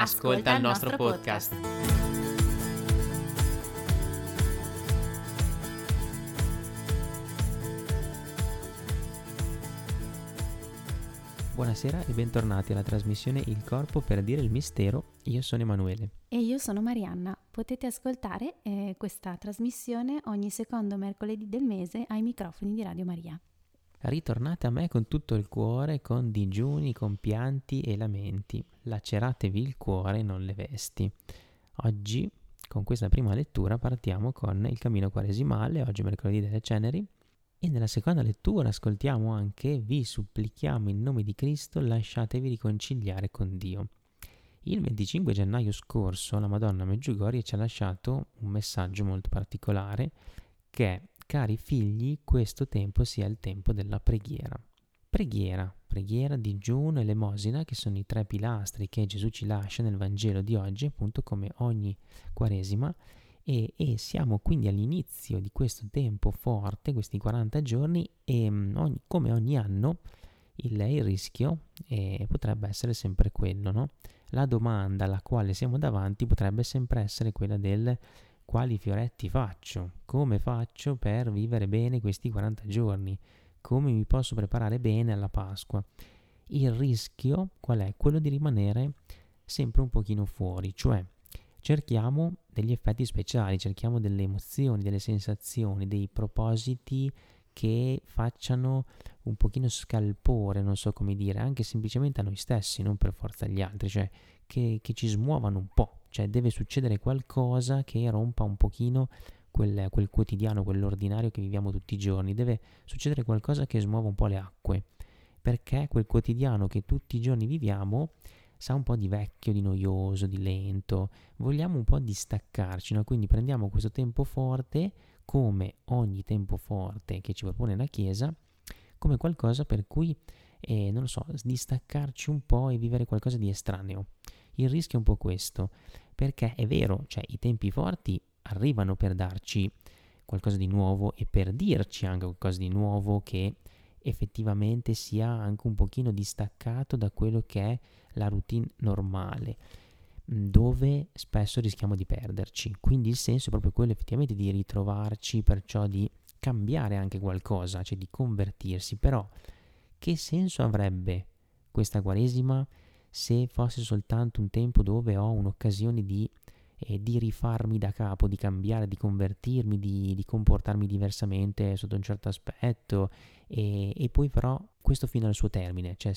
Ascolta il nostro podcast. Buonasera e bentornati alla trasmissione Il corpo per dire il mistero. Io sono Emanuele. E io sono Marianna. Potete ascoltare questa trasmissione ogni secondo mercoledì del mese ai microfoni di Radio Maria. Ritornate a me con tutto il cuore, con digiuni, con pianti e lamenti. Laceratevi il cuore, non le vesti. Oggi, con questa prima lettura, partiamo con il cammino quaresimale, oggi mercoledì delle Ceneri. E nella seconda lettura ascoltiamo anche: vi supplichiamo in nome di Cristo, lasciatevi riconciliare con Dio. Il 25 gennaio scorso la Madonna Medjugorje ci ha lasciato un messaggio molto particolare che è: cari figli, questo tempo sia il tempo della preghiera. Preghiera, digiuno e elemosina, che sono i tre pilastri che Gesù ci lascia nel Vangelo di oggi, appunto come ogni Quaresima. E siamo quindi all'inizio di questo tempo forte, questi 40 giorni, e come ogni anno il rischio potrebbe essere sempre quello, no? La domanda alla quale siamo davanti potrebbe sempre essere quella del quali fioretti faccio, come faccio per vivere bene questi 40 giorni, come mi posso preparare bene alla Pasqua. Il rischio qual è? Quello di rimanere sempre un pochino fuori, cioè cerchiamo degli effetti speciali, cerchiamo delle emozioni, delle sensazioni, dei propositi che facciano un pochino scalpore, non so come dire, anche semplicemente a noi stessi, non per forza agli altri, cioè che ci smuovano un po', cioè deve succedere qualcosa che rompa un pochino quel quotidiano, quell'ordinario che viviamo tutti i giorni, deve succedere qualcosa che smuova un po' le acque, perché quel quotidiano che tutti i giorni viviamo sa un po' di vecchio, di noioso, di lento, vogliamo un po' distaccarci, no? Quindi prendiamo questo tempo forte, come ogni tempo forte che ci propone la Chiesa, come qualcosa per cui, non lo so, distaccarci un po' e vivere qualcosa di estraneo. Il rischio è un po' questo, perché è vero, cioè i tempi forti arrivano per darci qualcosa di nuovo e per dirci anche qualcosa di nuovo che effettivamente sia anche un pochino distaccato da quello che è la routine normale, dove spesso rischiamo di perderci. Quindi il senso è proprio quello effettivamente di ritrovarci, perciò di cambiare anche qualcosa, cioè di convertirsi. Però che senso avrebbe questa Quaresima se fosse soltanto un tempo dove ho un'occasione di rifarmi da capo, di cambiare, di convertirmi, di comportarmi diversamente sotto un certo aspetto, e poi però questo fino al suo termine, cioè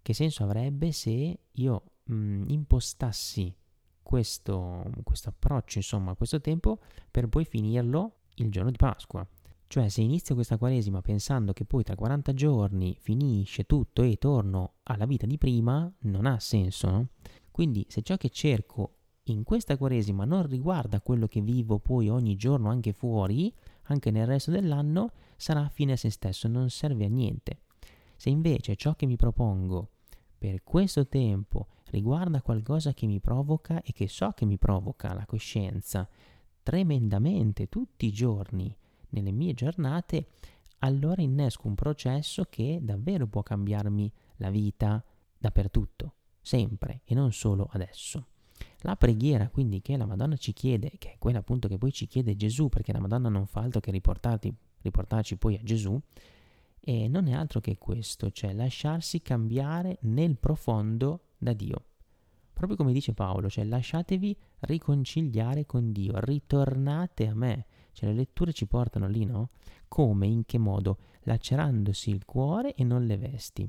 che senso avrebbe se io impostassi questo approccio, insomma, questo tempo per poi finirlo il giorno di Pasqua. Cioè se inizio questa Quaresima pensando che poi tra 40 giorni finisce tutto e torno alla vita di prima, non ha senso, no? Quindi se ciò che cerco in questa Quaresima non riguarda quello che vivo poi ogni giorno anche fuori, anche nel resto dell'anno, sarà fine a se stesso, non serve a niente. Se invece ciò che mi propongo per questo tempo riguarda qualcosa che mi provoca e che so che mi provoca la coscienza tremendamente tutti i giorni nelle mie giornate, allora innesco un processo che davvero può cambiarmi la vita dappertutto, sempre e non solo adesso. La preghiera quindi che la Madonna ci chiede, che è quella appunto che poi ci chiede Gesù, perché la Madonna non fa altro che riportarci poi a Gesù, e non è altro che questo, cioè lasciarsi cambiare nel profondo da Dio. Proprio come dice Paolo, cioè lasciatevi riconciliare con Dio, ritornate a me. Cioè le letture ci portano lì, no? Come, in che modo? Lacerandosi il cuore e non le vesti.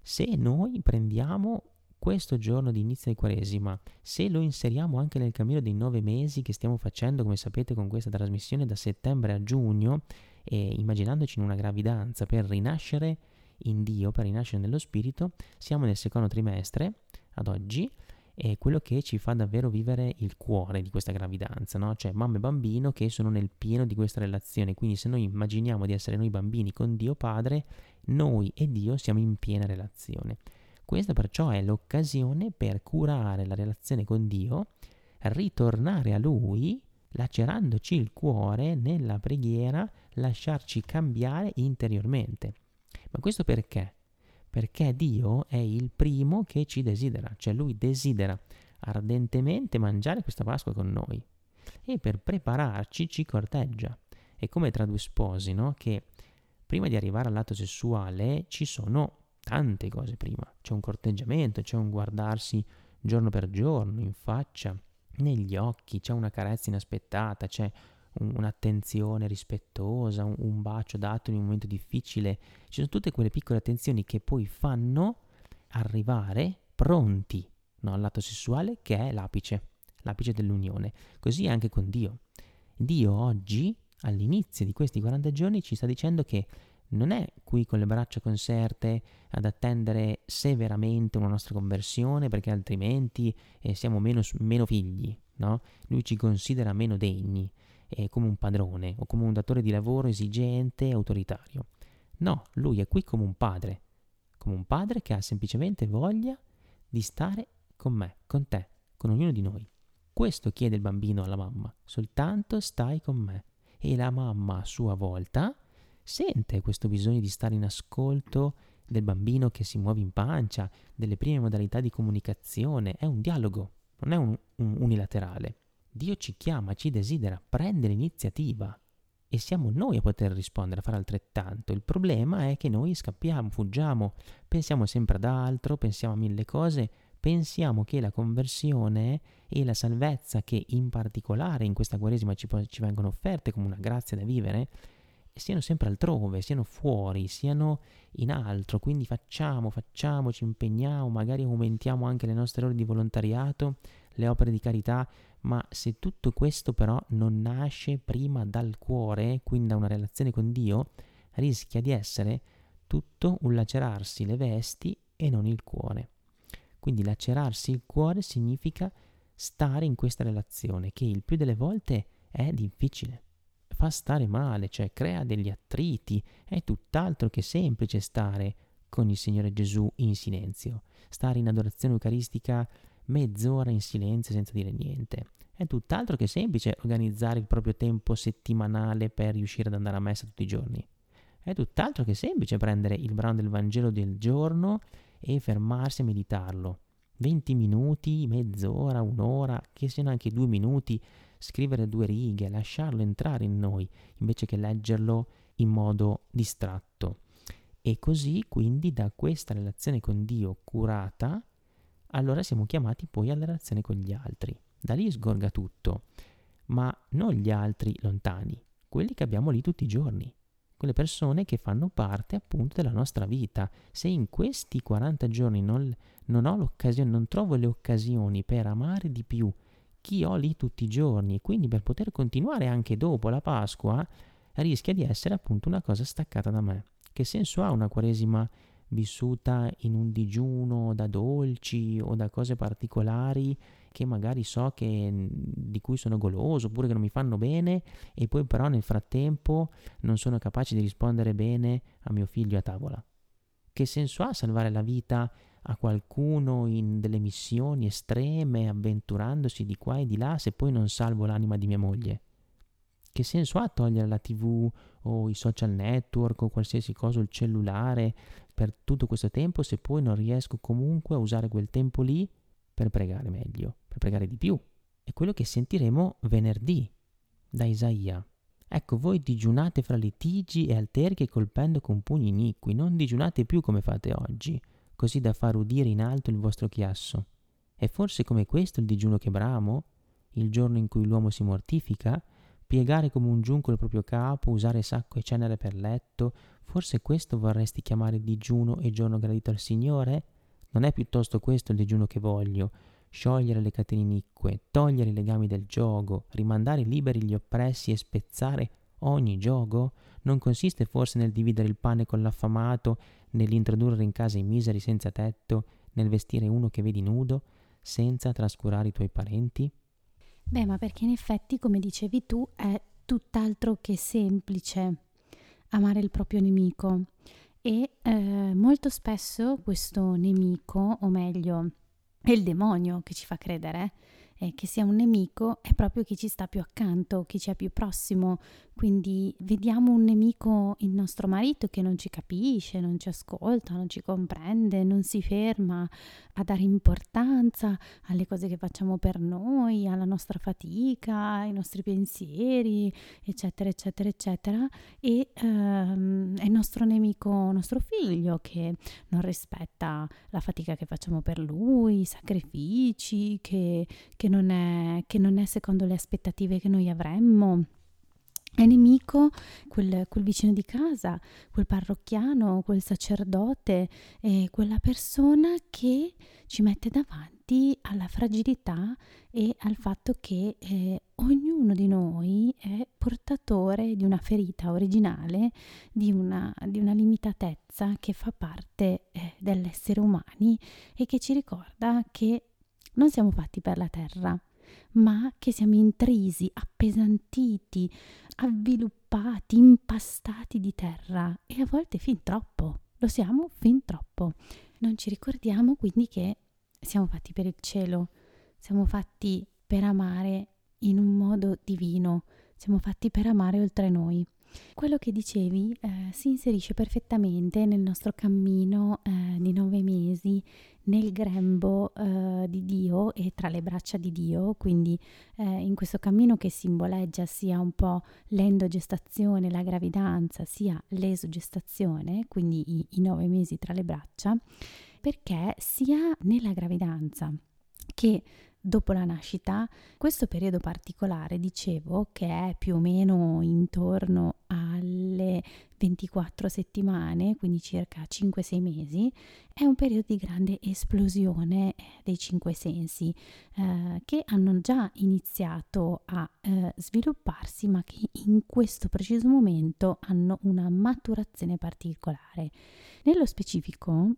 Se noi prendiamo questo giorno di inizio di Quaresima, se lo inseriamo anche nel cammino dei 9 mesi che stiamo facendo, come sapete, con questa trasmissione da settembre a giugno, immaginandoci in una gravidanza per rinascere in Dio, per rinascere nello Spirito, siamo nel secondo trimestre ad oggi, è quello che ci fa davvero vivere il cuore di questa gravidanza, no? Cioè mamma e bambino che sono nel pieno di questa relazione, quindi se noi immaginiamo di essere noi bambini con Dio Padre, noi e Dio siamo in piena relazione. Questa perciò è l'occasione per curare la relazione con Dio, ritornare a Lui, lacerandoci il cuore nella preghiera, lasciarci cambiare interiormente. Ma questo perché? Perché Dio è il primo che ci desidera, cioè Lui desidera ardentemente mangiare questa Pasqua con noi e per prepararci ci corteggia. È come tra due sposi, no? Che prima di arrivare all'atto sessuale ci sono tante cose prima, c'è un corteggiamento, c'è un guardarsi giorno per giorno, in faccia, negli occhi, c'è una carezza inaspettata, c'è un'attenzione rispettosa, un bacio dato in un momento difficile. Ci sono tutte quelle piccole attenzioni che poi fanno arrivare pronti, no, all'atto sessuale, che è l'apice dell'unione. Così anche con Dio. Dio oggi, all'inizio di questi 40 giorni, ci sta dicendo che non è qui con le braccia conserte ad attendere severamente una nostra conversione, perché altrimenti siamo meno figli, no? Lui ci considera meno degni, come un padrone o come un datore di lavoro esigente e autoritario. No, lui è qui come un padre che ha semplicemente voglia di stare con me, con te, con ognuno di noi. Questo chiede il bambino alla mamma, soltanto stai con me. E la mamma a sua volta sente questo bisogno di stare in ascolto del bambino che si muove in pancia, delle prime modalità di comunicazione. È un dialogo, non è un unilaterale. Dio ci chiama, ci desidera, prende l'iniziativa e siamo noi a poter rispondere, a fare altrettanto. Il problema è che noi scappiamo, fuggiamo, pensiamo sempre ad altro, pensiamo a mille cose, pensiamo che la conversione e la salvezza che in particolare in questa Quaresima ci vengono offerte come una grazia da vivere siano sempre altrove, siano fuori, siano in altro. Quindi facciamo, ci impegniamo, magari aumentiamo anche le nostre ore di volontariato, le opere di carità, ma se tutto questo però non nasce prima dal cuore, quindi da una relazione con Dio, rischia di essere tutto un lacerarsi le vesti e non il cuore. Quindi lacerarsi il cuore significa stare in questa relazione, che il più delle volte è difficile, fa stare male, cioè crea degli attriti. È tutt'altro che semplice stare con il Signore Gesù in silenzio, stare in adorazione eucaristica mezz'ora in silenzio senza dire niente. È tutt'altro che semplice organizzare il proprio tempo settimanale per riuscire ad andare a messa tutti i giorni. È tutt'altro che semplice prendere il brano del Vangelo del giorno e fermarsi a meditarlo 20 minuti, mezz'ora, un'ora, che siano anche 2 minuti. Scrivere 2 righe, lasciarlo entrare in noi, invece che leggerlo in modo distratto. E così, quindi, da questa relazione con Dio curata, allora siamo chiamati poi alla relazione con gli altri. Da lì sgorga tutto, ma non gli altri lontani, quelli che abbiamo lì tutti i giorni, quelle persone che fanno parte appunto della nostra vita. Se in questi 40 giorni non ho l'occasione, non trovo le occasioni per amare di più chi ho lì tutti i giorni, e quindi per poter continuare anche dopo la Pasqua, rischia di essere appunto una cosa staccata da me. Che senso ha una Quaresima vissuta in un digiuno da dolci o da cose particolari che magari so che di cui sono goloso oppure che non mi fanno bene, e poi però nel frattempo non sono capace di rispondere bene a mio figlio a tavola? Che senso ha salvare la vita a qualcuno in delle missioni estreme, avventurandosi di qua e di là, se poi non salvo l'anima di mia moglie? Che senso ha togliere la TV o i social network o qualsiasi cosa, o il cellulare, per tutto questo tempo, se poi non riesco comunque a usare quel tempo lì per pregare meglio, per pregare di più? È quello che sentiremo venerdì da Isaia. Ecco, voi digiunate fra litigi e alterchi, colpendo con pugni iniqui, non digiunate più come fate oggi, così da far udire in alto il vostro chiasso. È forse come questo il digiuno che bramo, il giorno in cui l'uomo si mortifica, piegare come un giunco il proprio capo, usare sacco e cenere per letto? Forse questo vorresti chiamare digiuno e giorno gradito al Signore? Non è piuttosto questo il digiuno che voglio? Sciogliere le catene inique, togliere i legami del giogo, rimandare liberi gli oppressi e spezzare ogni giogo? Non consiste forse nel dividere il pane con l'affamato, nell'introdurre in casa i miseri senza tetto, nel vestire uno che vedi nudo? senza trascurare i tuoi parenti? Beh, ma perché in effetti, come dicevi tu, è tutt'altro che semplice amare il proprio nemico. E molto spesso questo nemico, o meglio, è il demonio che ci fa credere che sia un nemico, è proprio chi ci sta più accanto, chi ci è più prossimo. Quindi vediamo un nemico il nostro marito che non ci capisce, non ci ascolta, non ci comprende, non si ferma a dare importanza alle cose che facciamo per noi, alla nostra fatica, ai nostri pensieri, eccetera, eccetera, eccetera. E è il nostro nemico, nostro figlio, che non rispetta la fatica che facciamo per lui, i sacrifici, che non è secondo le aspettative che noi avremmo. È nemico quel vicino di casa, quel parrocchiano, quel sacerdote, quella persona che ci mette davanti alla fragilità e al fatto che ognuno di noi è portatore di una ferita originale, di una limitatezza che fa parte dell'essere umani e che ci ricorda che non siamo fatti per la terra, ma che siamo intrisi, appesantiti, avviluppati, impastati di terra, e a volte fin troppo, lo siamo fin troppo. Non ci ricordiamo quindi che siamo fatti per il cielo, siamo fatti per amare in un modo divino, siamo fatti per amare oltre noi. Quello che dicevi si inserisce perfettamente nel nostro cammino di 9 mesi nel grembo di Dio e tra le braccia di Dio, quindi in questo cammino che simboleggia sia un po' l'endogestazione, la gravidanza, sia l'esogestazione, quindi i 9 mesi tra le braccia, perché sia nella gravidanza che dopo la nascita, questo periodo particolare, dicevo, che è più o meno intorno alle 24 settimane, quindi circa 5-6 mesi, è un periodo di grande esplosione dei 5 sensi che hanno già iniziato a svilupparsi, ma che in questo preciso momento hanno una maturazione particolare. Nello specifico,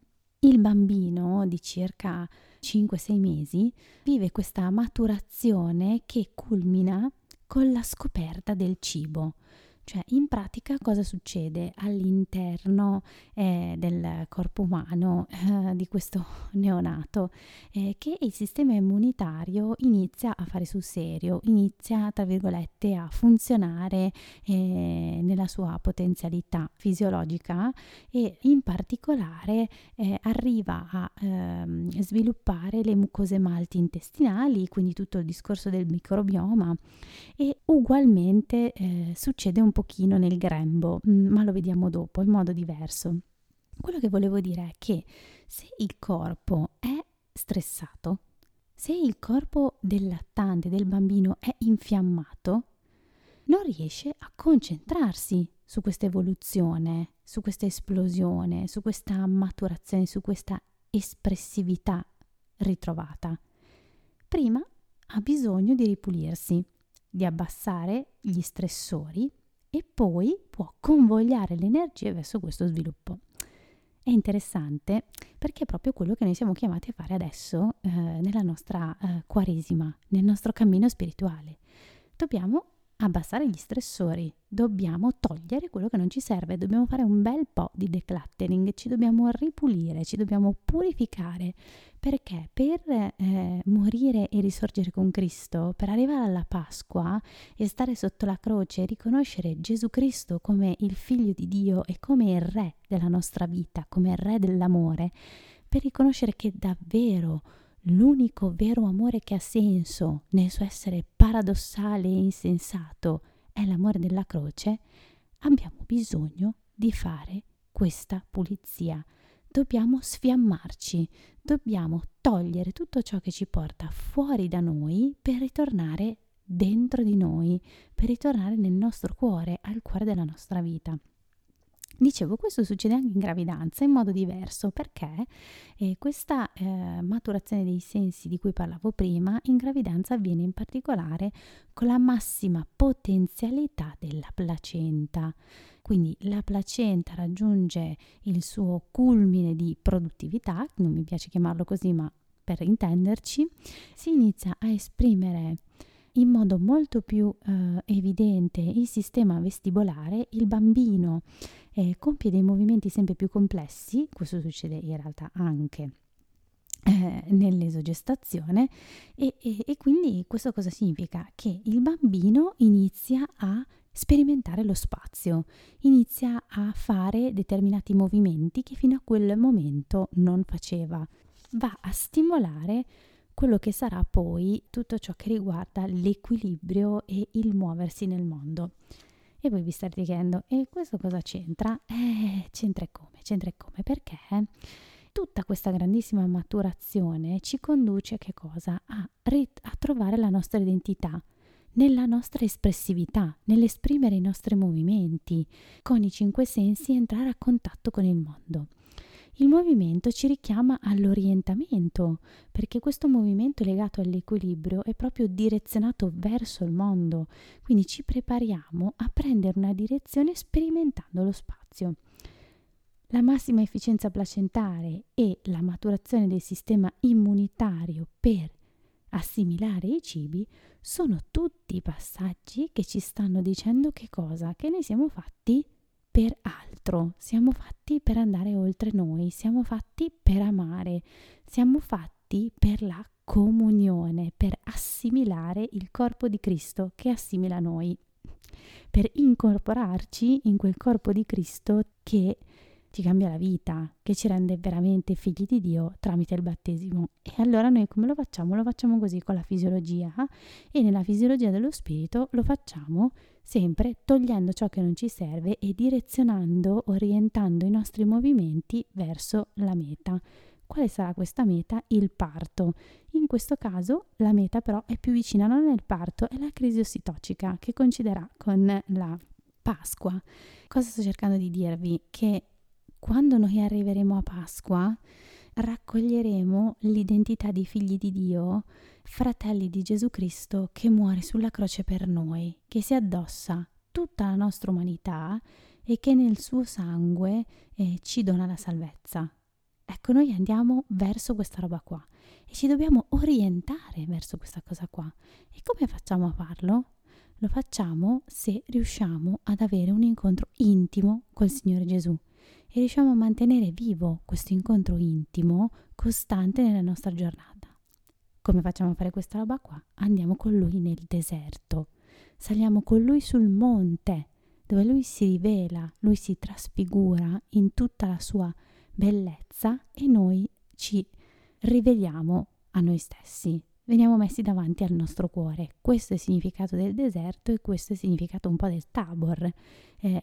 il bambino di circa 5-6 mesi vive questa maturazione che culmina con la scoperta del cibo. Cioè, in pratica cosa succede all'interno del corpo umano di questo neonato? Che il sistema immunitario inizia a fare sul serio, inizia, tra virgolette, a funzionare nella sua potenzialità fisiologica, e in particolare arriva a sviluppare le mucose maltintestinali, quindi tutto il discorso del microbioma, e ugualmente succede un pochino nel grembo, ma lo vediamo dopo in modo diverso. Quello che volevo dire è che se il corpo è stressato, se il corpo del lattante, del bambino, è infiammato, non riesce a concentrarsi su questa evoluzione, su questa esplosione, su questa maturazione, su questa espressività ritrovata. Prima ha bisogno di ripulirsi, di abbassare gli stressori, e poi può convogliare le energie verso questo sviluppo. È interessante perché è proprio quello che noi siamo chiamati a fare adesso nella nostra quaresima, nel nostro cammino spirituale. Dobbiamo abbassare gli stressori, dobbiamo togliere quello che non ci serve, dobbiamo fare un bel po' di decluttering, ci dobbiamo ripulire, ci dobbiamo purificare, perché per morire e risorgere con Cristo, per arrivare alla Pasqua e stare sotto la croce e riconoscere Gesù Cristo come il Figlio di Dio e come il Re della nostra vita, come il Re dell'amore, per riconoscere che davvero l'unico vero amore che ha senso nel suo essere paradossale e insensato è l'amore della croce, abbiamo bisogno di fare questa pulizia. Dobbiamo sfiammarci, dobbiamo togliere tutto ciò che ci porta fuori da noi per ritornare dentro di noi, per ritornare nel nostro cuore, al cuore della nostra vita. Dicevo, questo succede anche in gravidanza in modo diverso, perché questa maturazione dei sensi di cui parlavo prima in gravidanza avviene in particolare con la massima potenzialità della placenta. Quindi la placenta raggiunge il suo culmine di produttività, non mi piace chiamarlo così, ma per intenderci, si inizia a esprimere in modo molto più evidente il sistema vestibolare. Il bambino compie dei movimenti sempre più complessi, questo succede in realtà anche nell'esogestazione, e quindi questo cosa significa? Che il bambino inizia a sperimentare lo spazio, inizia a fare determinati movimenti che fino a quel momento non faceva, va a stimolare quello che sarà poi tutto ciò che riguarda l'equilibrio e il muoversi nel mondo. E voi vi state chiedendo, e questo cosa c'entra? C'entra come? Perché tutta questa grandissima maturazione ci conduce a che cosa? A trovare la nostra identità, nella nostra espressività, nell'esprimere i nostri movimenti, con i cinque sensi entrare a contatto con il mondo. Il movimento ci richiama all'orientamento, perché questo movimento legato all'equilibrio è proprio direzionato verso il mondo, quindi ci prepariamo a prendere una direzione sperimentando lo spazio. La massima efficienza placentare e la maturazione del sistema immunitario per assimilare i cibi sono tutti passaggi che ci stanno dicendo che cosa? Che noi siamo fatti per altro, siamo fatti per andare oltre noi, siamo fatti per amare, siamo fatti per la comunione, per assimilare il corpo di Cristo che assimila noi, per incorporarci in quel corpo di Cristo che ci cambia la vita, che ci rende veramente figli di Dio tramite il battesimo. E allora noi come lo facciamo? Lo facciamo così, con la fisiologia, e nella fisiologia dello spirito lo facciamo sempre togliendo ciò che non ci serve e direzionando, orientando i nostri movimenti verso la meta. Quale sarà questa meta? Il parto. In questo caso la meta però è più vicina, non è il parto, è la crisi ossitocica che coinciderà con la Pasqua. Cosa sto cercando di dirvi? Che quando noi arriveremo a Pasqua, raccoglieremo l'identità di figli di Dio, fratelli di Gesù Cristo che muore sulla croce per noi, che si addossa tutta la nostra umanità e che nel suo sangue ci dona la salvezza. Ecco, noi andiamo verso questa roba qua e ci dobbiamo orientare verso questa cosa qua. E come facciamo a farlo? Lo facciamo se riusciamo ad avere un incontro intimo col Signore Gesù. E riusciamo a mantenere vivo questo incontro intimo, costante nella nostra giornata. Come facciamo a fare questa roba qua? Andiamo con Lui nel deserto, saliamo con Lui sul monte, dove Lui si rivela, Lui si trasfigura in tutta la sua bellezza e noi ci riveliamo a noi stessi, veniamo messi davanti al nostro cuore. Questo è il significato del deserto e questo è il significato un po' del Tabor,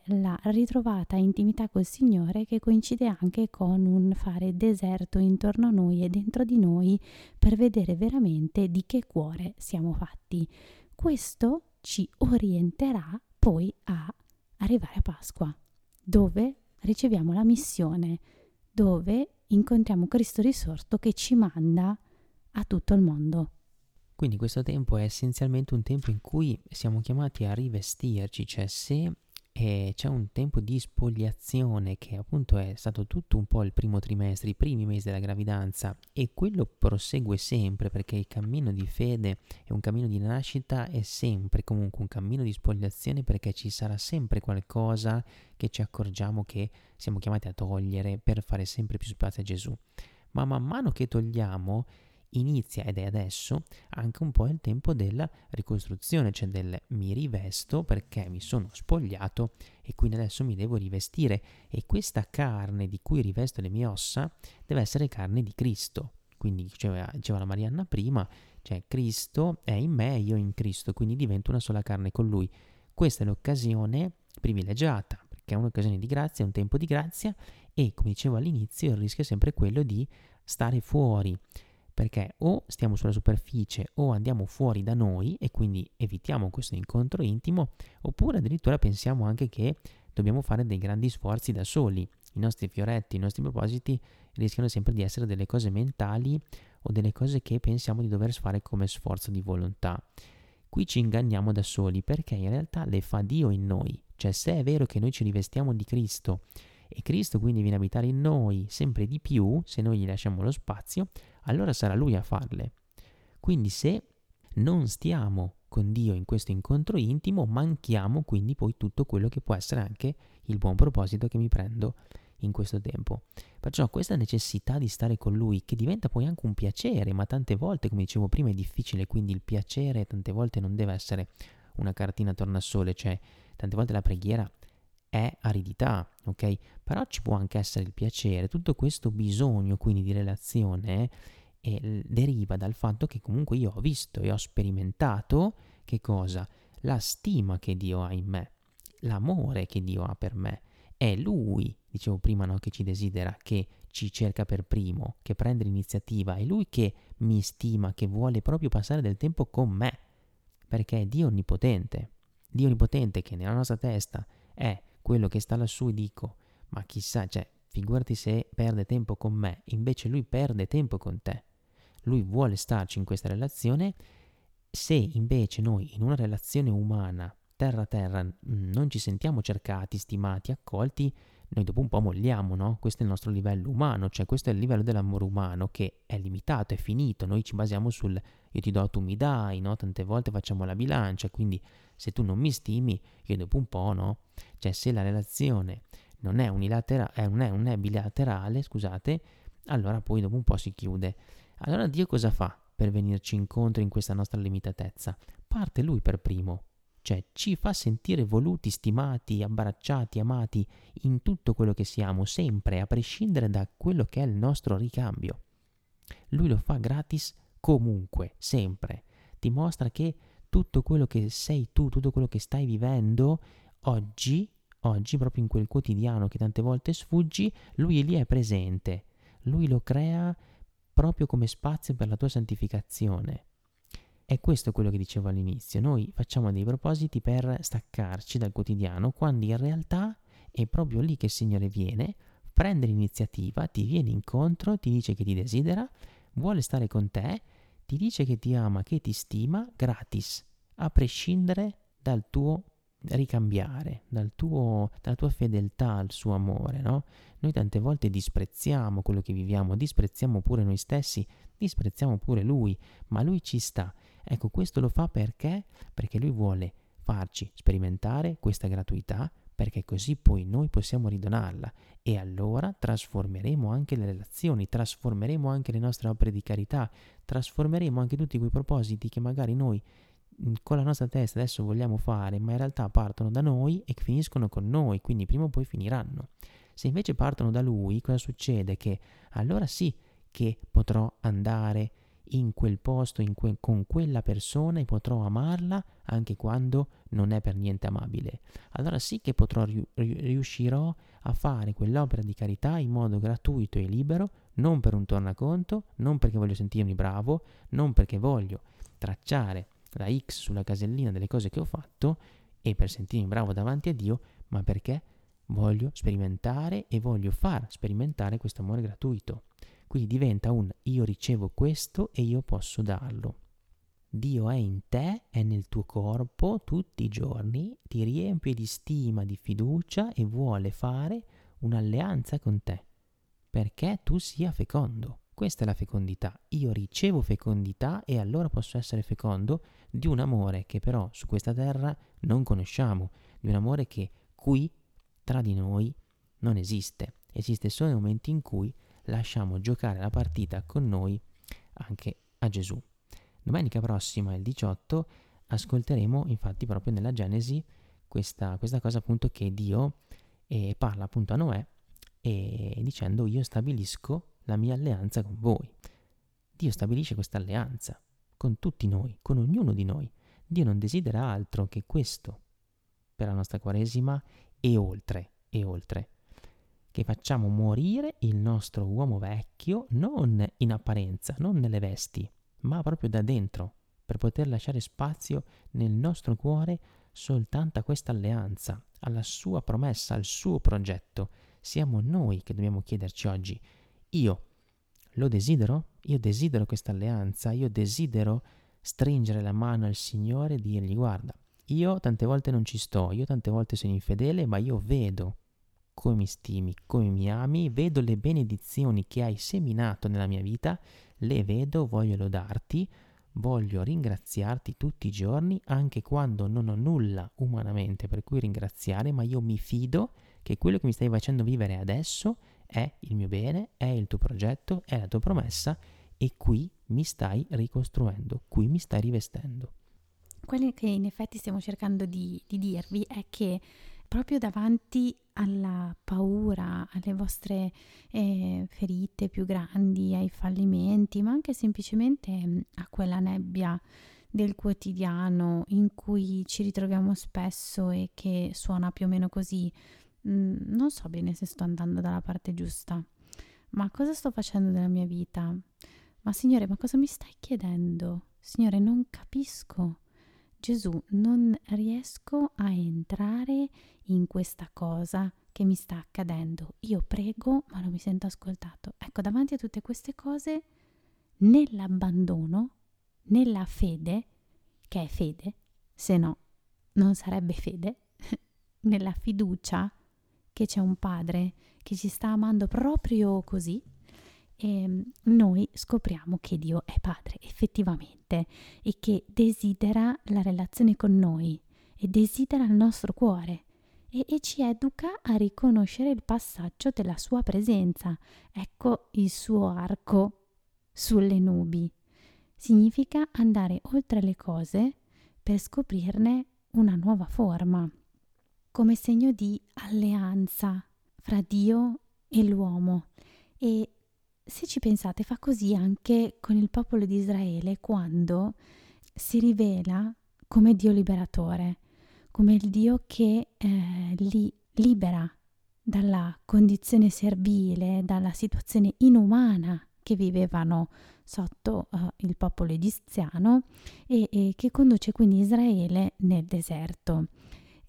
la ritrovata intimità col Signore che coincide anche con un fare deserto intorno a noi e dentro di noi per vedere veramente di che cuore siamo fatti. Questo ci orienterà poi a arrivare a Pasqua, dove riceviamo la missione, dove incontriamo Cristo risorto che ci manda a tutto il mondo. Quindi questo tempo è essenzialmente un tempo in cui siamo chiamati a rivestirci, cioè se c'è un tempo di spogliazione che appunto è stato tutto un po' il primo trimestre, i primi mesi della gravidanza, e quello prosegue sempre perché il cammino di fede è un cammino di nascita, è sempre comunque un cammino di spogliazione perché ci sarà sempre qualcosa che ci accorgiamo che siamo chiamati a togliere per fare sempre più spazio a Gesù. Ma man mano che togliamo inizia, ed è adesso, anche un po' il tempo della ricostruzione, cioè del mi rivesto perché mi sono spogliato e quindi adesso mi devo rivestire, e questa carne di cui rivesto le mie ossa deve essere carne di Cristo. Quindi diceva la Marianna prima, cioè Cristo è in me, io in Cristo, quindi divento una sola carne con Lui. Questa è l'occasione privilegiata perché è un'occasione di grazia, è un tempo di grazia, e come dicevo all'inizio il rischio è sempre quello di stare fuori, perché o stiamo sulla superficie o andiamo fuori da noi e quindi evitiamo questo incontro intimo, oppure addirittura pensiamo anche che dobbiamo fare dei grandi sforzi da soli. I nostri fioretti, i nostri propositi rischiano sempre di essere delle cose mentali o delle cose che pensiamo di dover fare come sforzo di volontà. Qui ci inganniamo da soli perché in realtà le fa Dio in noi. Cioè se è vero che noi ci rivestiamo di Cristo e Cristo quindi viene a abitare in noi sempre di più, se noi gli lasciamo lo spazio, allora sarà Lui a farle. Quindi se non stiamo con Dio in questo incontro intimo, manchiamo quindi poi tutto quello che può essere anche il buon proposito che mi prendo in questo tempo. Perciò questa necessità di stare con Lui, che diventa poi anche un piacere, ma tante volte, come dicevo prima, è difficile, quindi il piacere tante volte non deve essere una cartina tornasole, cioè tante volte la preghiera è aridità, ok? Però ci può anche essere il piacere, tutto questo bisogno quindi di relazione deriva dal fatto che comunque io ho visto e ho sperimentato che cosa? La stima che Dio ha in me, l'amore che Dio ha per me. È Lui, dicevo prima, no, che ci desidera, che ci cerca per primo, che prende l'iniziativa, è Lui che mi stima, che vuole proprio passare del tempo con me, perché è Dio onnipotente che nella nostra testa è quello che sta lassù e dico, ma chissà, cioè, figurati se perde tempo con me, invece Lui perde tempo con te. Lui vuole starci in questa relazione. Se invece noi in una relazione umana, terra-terra, non ci sentiamo cercati, stimati, accolti, noi dopo un po' molliamo, no? Questo è il nostro livello umano, cioè questo è il livello dell'amore umano che è limitato, è finito. Noi ci basiamo sul io ti do, tu mi dai, no? Tante volte facciamo la bilancia, quindi se tu non mi stimi, io dopo un po', no? Cioè se la relazione non è unilaterale, non è bilaterale, scusate, allora poi dopo un po' si chiude. Allora Dio cosa fa per venirci incontro in questa nostra limitatezza? Parte Lui per primo, cioè ci fa sentire voluti, stimati, abbracciati, amati in tutto quello che siamo, sempre, a prescindere da quello che è il nostro ricambio. Lui lo fa gratis comunque, sempre. Ti mostra che tutto quello che sei tu, tutto quello che stai vivendo oggi, proprio in quel quotidiano che tante volte sfuggi, Lui lì è presente. Lui lo crea proprio come spazio per la tua santificazione. È questo quello che dicevo all'inizio. Noi facciamo dei propositi per staccarci dal quotidiano, quando in realtà è proprio lì che il Signore viene, prende l'iniziativa, ti viene incontro, ti dice che ti desidera, vuole stare con te, ti dice che ti ama, che ti stima, gratis, a prescindere dal tuo ricambiare, dalla tua fedeltà al suo amore, no? Noi tante volte disprezziamo quello che viviamo, disprezziamo pure noi stessi, disprezziamo pure Lui, ma Lui ci sta. Ecco, questo lo fa perché? Perché Lui vuole farci sperimentare questa gratuità, perché così poi noi possiamo ridonarla e allora trasformeremo anche le relazioni, trasformeremo anche le nostre opere di carità, trasformeremo anche tutti quei propositi che magari noi con la nostra testa adesso vogliamo fare, ma in realtà partono da noi e finiscono con noi, quindi prima o poi finiranno. Se invece partono da Lui, cosa succede? Che allora sì che potrò andare in quel posto, con quella persona, e potrò amarla anche quando non è per niente amabile. Allora sì che potrò riuscirò a fare quell'opera di carità in modo gratuito e libero, non per un tornaconto, non perché voglio sentirmi bravo, non perché voglio tracciare la X sulla casellina delle cose che ho fatto e per sentirmi bravo davanti a Dio, ma perché voglio sperimentare e voglio far sperimentare questo amore gratuito. Quindi diventa un io ricevo questo e io posso darlo. Dio è in te, è nel tuo corpo tutti i giorni, ti riempie di stima, di fiducia e vuole fare un'alleanza con te perché tu sia fecondo. Questa è la fecondità. Io ricevo fecondità e allora posso essere fecondo di un amore che però su questa terra non conosciamo, di un amore che qui tra di noi non esiste. Esiste solo nei momenti in cui lasciamo giocare la partita con noi anche a Gesù. Domenica prossima, il 18, ascolteremo infatti proprio nella Genesi questa cosa appunto che Dio parla appunto a Noè e dicendo io stabilisco la mia alleanza con voi. Dio stabilisce questa alleanza con tutti noi, con ognuno di noi. Dio non desidera altro che questo per la nostra Quaresima e oltre. Che facciamo morire il nostro uomo vecchio non in apparenza, non nelle vesti, ma proprio da dentro, per poter lasciare spazio nel nostro cuore soltanto a questa alleanza, alla sua promessa, al suo progetto. Siamo noi che dobbiamo chiederci oggi: io lo desidero? Io desidero questa alleanza, io desidero stringere la mano al Signore e dirgli guarda, io tante volte non ci sto, io tante volte sono infedele, ma io vedo come mi stimi, come mi ami, vedo le benedizioni che hai seminato nella mia vita, le vedo, voglio lodarti, voglio ringraziarti tutti i giorni, anche quando non ho nulla umanamente per cui ringraziare, ma io mi fido che quello che mi stai facendo vivere adesso è il mio bene, è il tuo progetto, è la tua promessa, e qui mi stai ricostruendo, qui mi stai rivestendo. Quello che in effetti stiamo cercando di dirvi è che proprio davanti alla paura, alle vostre ferite più grandi, ai fallimenti, ma anche semplicemente a quella nebbia del quotidiano in cui ci ritroviamo spesso e che suona più o meno così, non so bene se sto andando dalla parte giusta, ma cosa sto facendo della mia vita? Ma Signore, ma cosa mi stai chiedendo? Signore, non capisco. Gesù, non riesco a entrare in questa cosa che mi sta accadendo. Io prego, ma non mi sento ascoltato. Ecco, davanti a tutte queste cose, nell'abbandono, nella fede, che è fede, se no non sarebbe fede, nella fiducia che c'è un Padre che ci sta amando proprio così, e noi scopriamo che Dio è Padre effettivamente e che desidera la relazione con noi e desidera il nostro cuore e ci educa a riconoscere il passaggio della sua presenza. Ecco il suo arco sulle nubi. Significa andare oltre le cose per scoprirne una nuova forma, come segno di alleanza fra Dio e l'uomo. E se ci pensate, fa così anche con il popolo di Israele quando si rivela come Dio liberatore, come il Dio che li libera dalla condizione servile, dalla situazione inumana che vivevano sotto il popolo egiziano e che conduce quindi Israele nel deserto.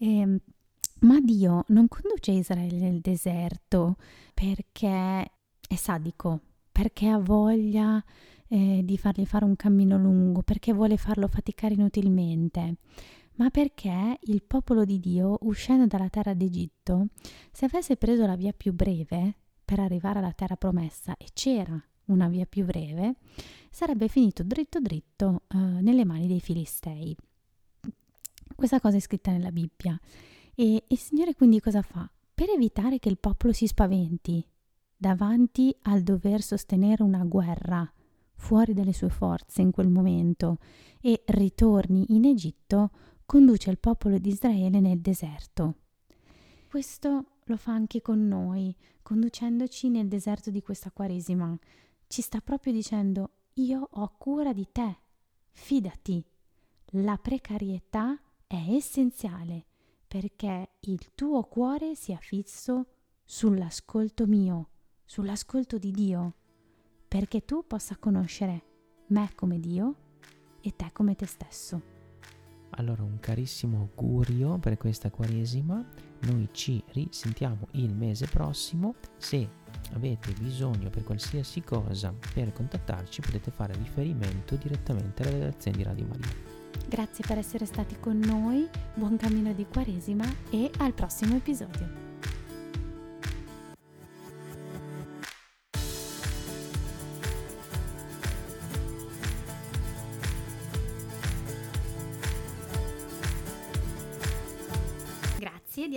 Ma Dio non conduce Israele nel deserto perché è sadico, perché ha voglia di fargli fare un cammino lungo, perché vuole farlo faticare inutilmente, ma perché il popolo di Dio, uscendo dalla terra d'Egitto, se avesse preso la via più breve per arrivare alla terra promessa, e c'era una via più breve, sarebbe finito dritto nelle mani dei Filistei. Questa cosa è scritta nella Bibbia. E il Signore quindi cosa fa? Per evitare che il popolo si spaventi davanti al dover sostenere una guerra fuori dalle sue forze in quel momento e ritorni in Egitto, conduce il popolo di Israele nel deserto. Questo lo fa anche con noi, conducendoci nel deserto di questa Quaresima. Ci sta proprio dicendo: io ho cura di te, fidati. La precarietà è essenziale perché il tuo cuore sia fisso sull'ascolto mio, sull'ascolto di Dio, perché tu possa conoscere me come Dio e te come te stesso. Allora, un carissimo augurio per questa Quaresima. Noi ci risentiamo il mese prossimo. Se avete bisogno per qualsiasi cosa, per contattarci, potete fare riferimento direttamente alla redazione di Radio Maria. Grazie per essere stati con noi, buon cammino di Quaresima e al prossimo episodio. Di